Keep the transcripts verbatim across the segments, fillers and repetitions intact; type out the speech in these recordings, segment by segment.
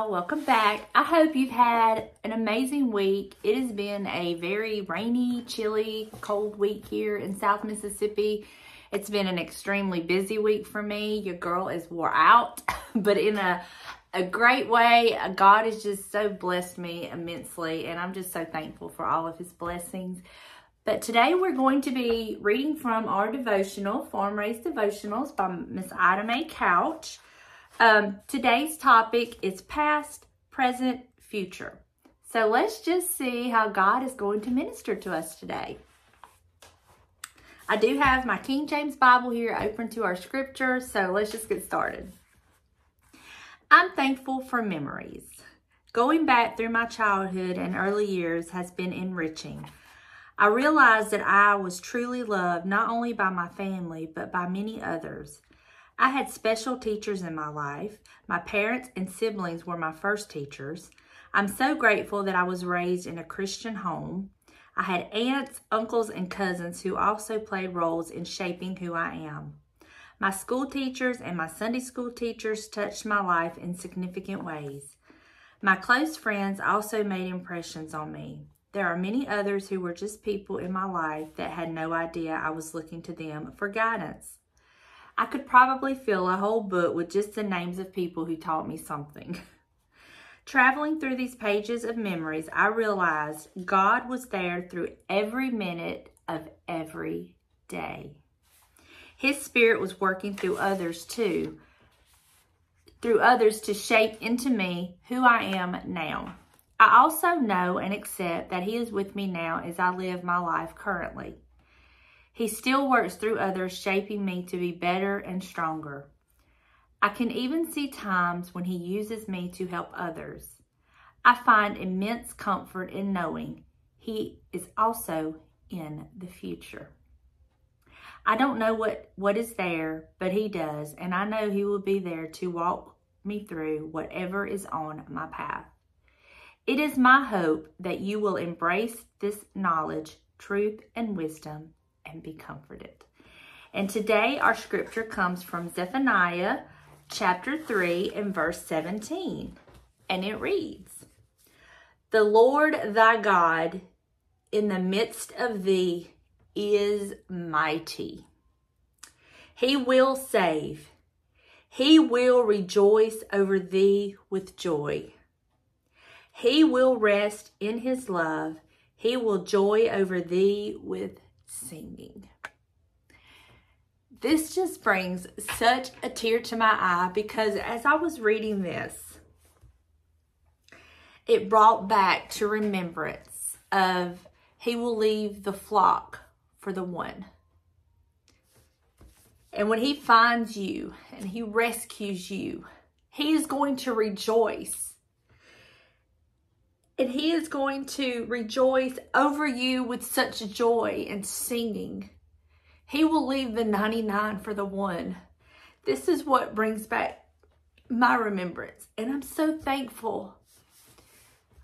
y'all, welcome back. I hope you've had an amazing week. It has been a very rainy, chilly, cold week here in South Mississippi. It's been an extremely busy week for me. Your girl is wore out, but in a, a great way. God has just so blessed me immensely, and I'm just so thankful for all of his blessings. But today we're going to be reading from our devotional, Farm Raised Devotionals by Miss Ida Mae Couch. Um, today's topic is past, present, future. So let's just see how God is going to minister to us today. I do have my King James Bible here open to our scripture, so let's just get started. I'm thankful for memories. Going back through my childhood and early years has been enriching. I realized that I was truly loved not only by my family, but by many others. I had special teachers in my life. My parents and siblings were my first teachers. I'm so grateful that I was raised in a Christian home. I had aunts, uncles, and cousins who also played roles in shaping who I am. My school teachers and my Sunday school teachers touched my life in significant ways. My close friends also made impressions on me. There are many others who were just people in my life that had no idea I was looking to them for guidance. I could probably fill a whole book with just the names of people who taught me something. Traveling through these pages of memories, I realized God was there through every minute of every day. His Spirit was working through others too, through others to shape into me who I am now. I also know and accept that He is with me now as I live my life currently. He still works through others, shaping me to be better and stronger. I can even see times when he uses me to help others. I find immense comfort in knowing he is also in the future. I don't know what, what is there, but he does, and I know he will be there to walk me through whatever is on my path. It is my hope that you will embrace this knowledge, truth, and wisdom, and be comforted. And today our scripture comes from Zephaniah chapter three and verse seventeen, and it reads, "The Lord thy God in the midst of thee is mighty. He will save. He will rejoice over thee with joy. He will rest in his love. He will joy over thee with singing." This just brings such a tear to my eye, because as I was reading this, it brought back to remembrance of he will leave the flock for the one. And when he finds you and he rescues you, he is going to rejoice. And he is going to rejoice over you with such joy and singing. He will leave the ninety-nine for the one. This is what brings back my remembrance. And I'm so thankful.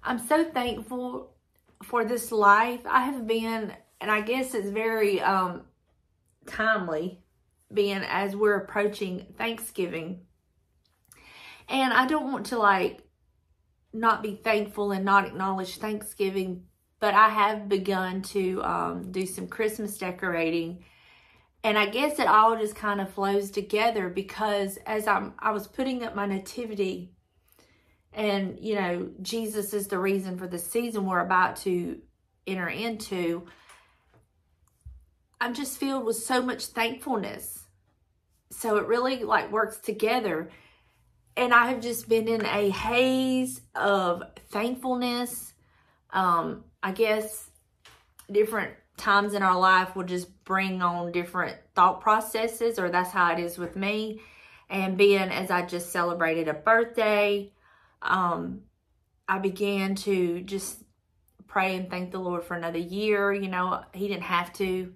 I'm so thankful for this life. I have been, and I guess it's very um, timely, being as we're approaching Thanksgiving. And I don't want to like, not be thankful and not acknowledge Thanksgiving, but I have begun to um, do some Christmas decorating, and I guess it all just kind of flows together, because as I'm, I was putting up my nativity, and you know, Jesus is the reason for the season we're about to enter into, I'm just filled with so much thankfulness, so it really like works together. And I have just been in a haze of thankfulness. Um, I guess different times in our life will just bring on different thought processes, or that's how it is with me. And being as I just celebrated a birthday, um, I began to just pray and thank the Lord for another year. You know, he didn't have to,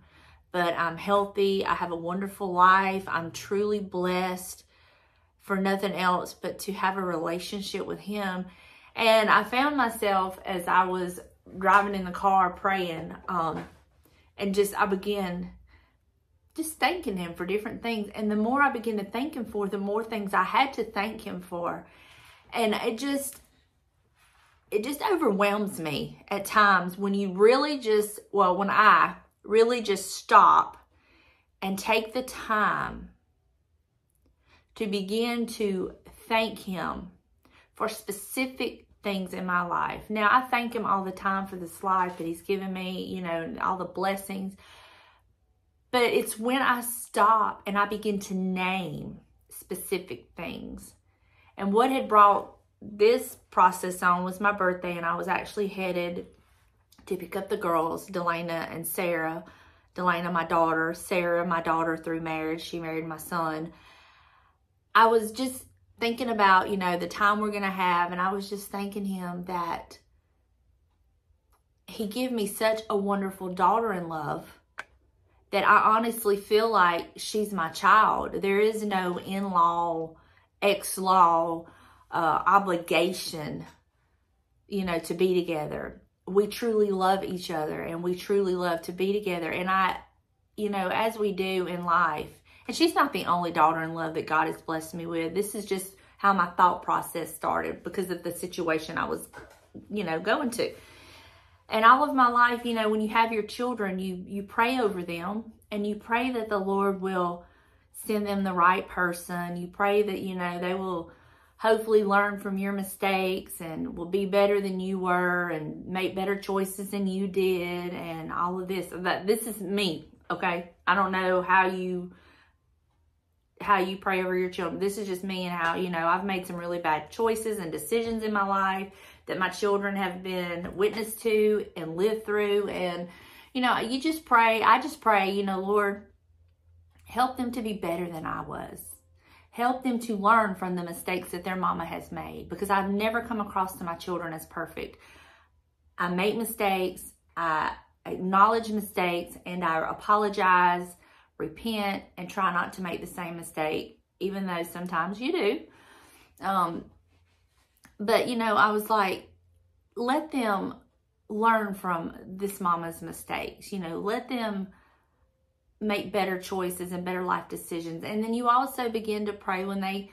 but I'm healthy. I have a wonderful life. I'm truly blessed for nothing else but to have a relationship with him. And I found myself as I was driving in the car praying, um, and just I began just thanking him for different things. And the more I began to thank him for, the more things I had to thank him for. And it just, it just overwhelms me at times when you really just, well, when I really just stop and take the time to begin to thank Him for specific things in my life. Now, I thank Him all the time for this life that He's given me, you know, and all the blessings. But it's when I stop and I begin to name specific things. And what had brought this process on was my birthday, and I was actually headed to pick up the girls, Delana and Sarah. Delana, my daughter, Sarah, my daughter through marriage. She married my son. I was just thinking about, you know, the time we're going to have, and I was just thanking Him that He gave me such a wonderful daughter-in-law that I honestly feel like she's my child. There is no in-law, ex-law uh, obligation, you know, to be together. We truly love each other, and we truly love to be together. And I, you know, as we do in life, and she's not the only daughter-in-law that God has blessed me with. This is just how my thought process started because of the situation I was, you know, going to. And all of my life, you know, when you have your children, you, you pray over them, and you pray that the Lord will send them the right person. You pray that, you know, they will hopefully learn from your mistakes and will be better than you were and make better choices than you did and all of this. That this is me, okay? I don't know how you how you pray over your children. This is just me and how, you know, I've made some really bad choices and decisions in my life that my children have been witness to and lived through. And, you know, you just pray. I just pray, you know, Lord, help them to be better than I was. Help them to learn from the mistakes that their mama has made, because I've never come across to my children as perfect. I make mistakes. I acknowledge mistakes, and I apologize, repent, and try not to make the same mistake, even though sometimes you do. Um, but, you know, I was like, let them learn from this mama's mistakes. You know, let them make better choices and better life decisions. And then you also begin to pray when they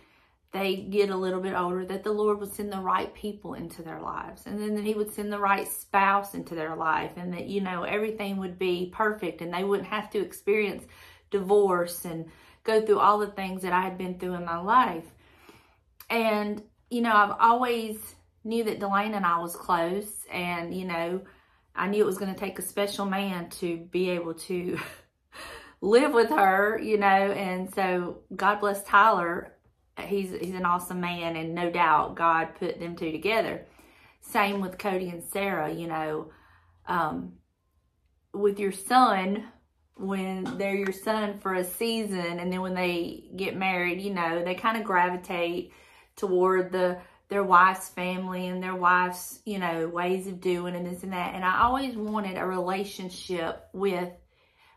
they get a little bit older that the Lord would send the right people into their lives, and then that He would send the right spouse into their life, and that, you know, everything would be perfect and they wouldn't have to experience divorce and go through all the things that I had been through in my life. And, you know, I've always knew that Delana and I was close, and, you know, I knew it was going to take a special man to be able to live with her, you know. And so God bless Tyler. He's he's an awesome man, and no doubt God put them two together. Same with Cody and Sarah, you know. Um, with your son, when they're your son for a season, and then when they get married, you know, they kind of gravitate toward the their wife's family and their wife's, you know, ways of doing and this and that. And I always wanted a relationship with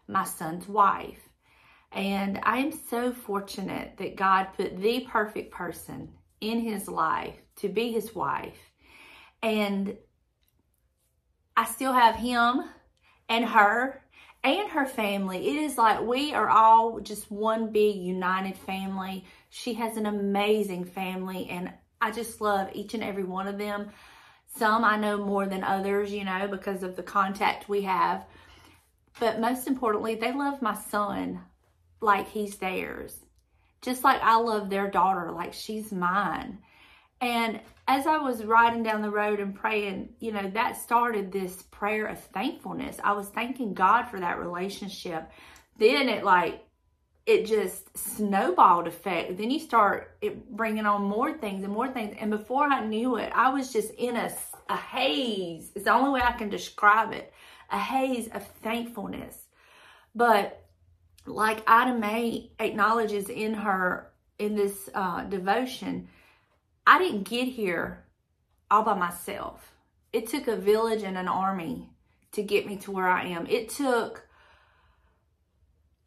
my son's wife. And I am so fortunate that God put the perfect person in his life to be his wife. And I still have him and her and her family. It is like we are all just one big united family. She has an amazing family, and I just love each and every one of them. Some I know more than others, you know, because of the contact we have. But most importantly, they love my son like he's theirs, just like I love their daughter like she's mine. And as I was riding down the road and praying, you know, that started this prayer of thankfulness. I was thanking God for that relationship. Then it like, it just snowballed effect. Then you start it bringing on more things and more things. And before I knew it, I was just in a, a haze. It's the only way I can describe it. A haze of thankfulness. But like Ida Mae acknowledges in her, in this uh, devotion, I didn't get here all by myself. It took a village and an army to get me to where I am. It took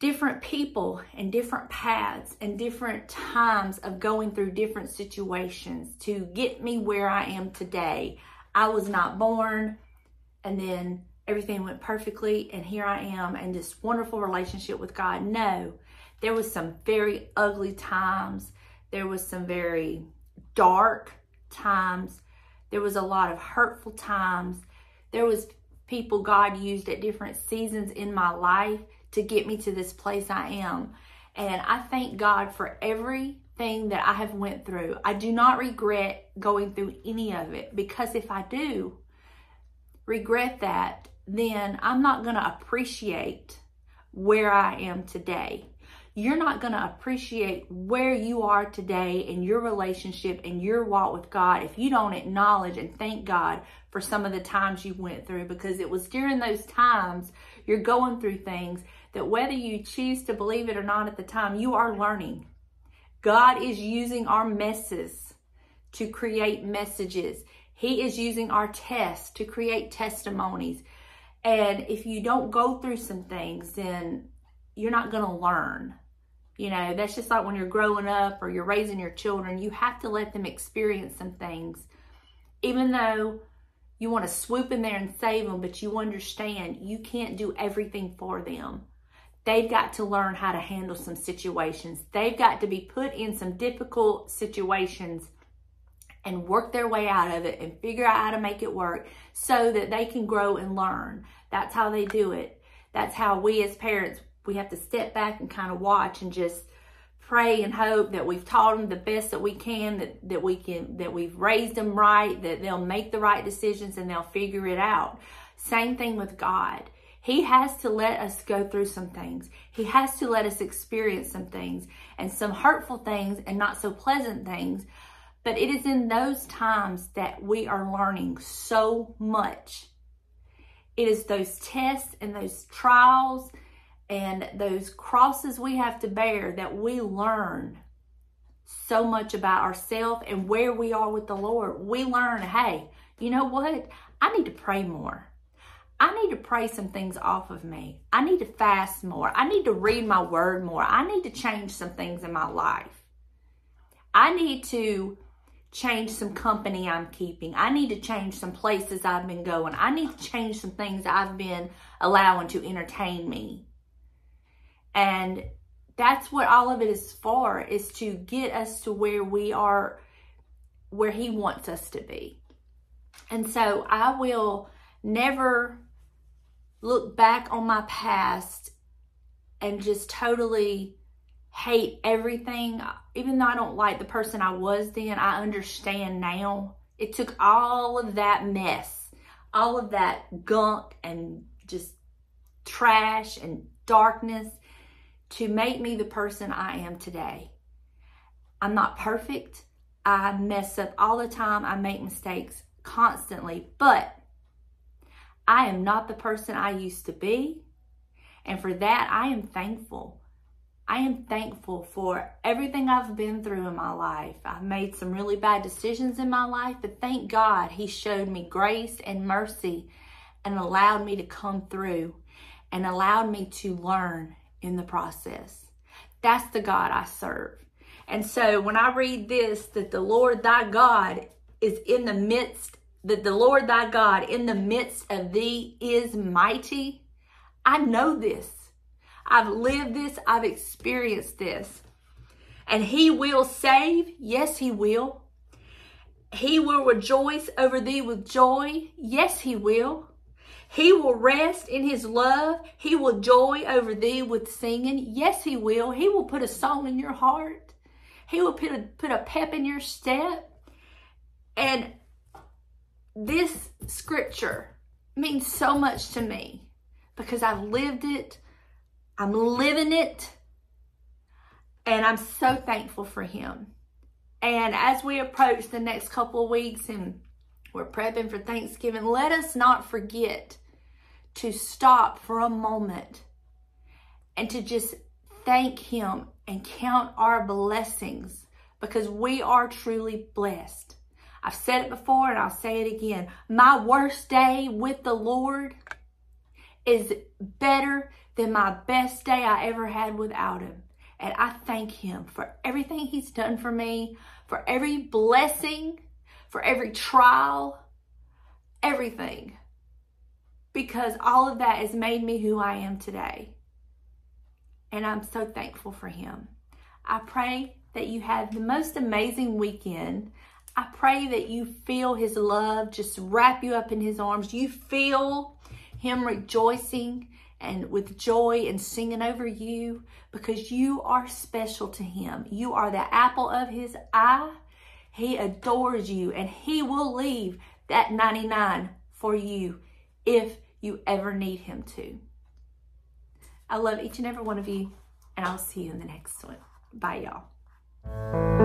different people and different paths and different times of going through different situations to get me where I am today. I was not born, and then everything went perfectly, and here I am in this wonderful relationship with God. No, there was some very ugly times. There was some very dark times. There was a lot of hurtful times. There was people God used at different seasons in my life to get me to this place I am. And I thank God for everything that I have went through. I do not regret going through any of it, because if I do regret that, then I'm not going to appreciate where I am today. You're not going to appreciate where you are today in your relationship and your walk with God if you don't acknowledge and thank God for some of the times you went through, because it was during those times you're going through things that, whether you choose to believe it or not at the time, you are learning. God is using our messes to create messages. He is using our tests to create testimonies. And if you don't go through some things, then you're not going to learn. You know, that's just like when you're growing up or you're raising your children, you have to let them experience some things. Even though you want to swoop in there and save them, but you understand you can't do everything for them. They've got to learn how to handle some situations. They've got to be put in some difficult situations and work their way out of it and figure out how to make it work so that they can grow and learn. That's how they do it. That's how we as parents, we have to step back and kind of watch and just pray and hope that we've taught them the best that we can, that, that we can, that we've raised them right, that they'll make the right decisions and they'll figure it out. Same thing with God. He has to let us go through some things. He has to let us experience some things, and some hurtful things and not so pleasant things. But it is in those times that we are learning so much. It is those tests and those trials and those crosses we have to bear that we learn so much about ourselves and where we are with the Lord. We learn, hey, you know what? I need to pray more. I need to pray some things off of me. I need to fast more. I need to read my word more. I need to change some things in my life. I need to change some company I'm keeping. I need to change some places I've been going. I need to change some things I've been allowing to entertain me. And that's what all of it is for, is to get us to where we are, where He wants us to be. And so I will never look back on my past and just totally hate everything. Even though I don't like the person I was then, I understand now. It took all of that mess, all of that gunk and just trash and darkness to make me the person I am today. I'm not perfect. I mess up all the time. I make mistakes constantly, but I am not the person I used to be. And for that, I am thankful. I am thankful for everything I've been through in my life. I've made some really bad decisions in my life, but thank God He showed me grace and mercy and allowed me to come through and allowed me to learn in the process. That's the God I serve. And so when I read this, that the Lord thy God is in the midst, that the Lord thy God in the midst of thee is mighty, I know this. I've lived this. I've experienced this. And He will save. Yes, He will. He will rejoice over thee with joy. Yes, He will. He will rest in His love. He will joy over thee with singing. Yes, He will. He will put a song in your heart. He will put a, put a pep in your step. And this scripture means so much to me because I've lived it. I'm living it. And I'm so thankful for Him. And as we approach the next couple of weeks and we're prepping for Thanksgiving, let us not forget to stop for a moment and to just thank Him and count our blessings, because we are truly blessed. I've said it before and I'll say it again. My worst day with the Lord is better than my best day I ever had without Him. And I thank Him for everything He's done for me, for every blessing, for every trial, everything. Because all of that has made me who I am today. And I'm so thankful for Him. I pray that you have the most amazing weekend. I pray that you feel his love just wrap you up in his arms. You feel him rejoicing and with joy and singing over you, because you are special to him. You are the apple of his eye. He adores you, and he will leave that ninety-nine for you if you ever need him to. I love each and every one of you, and I'll see you in the next one. Bye, y'all.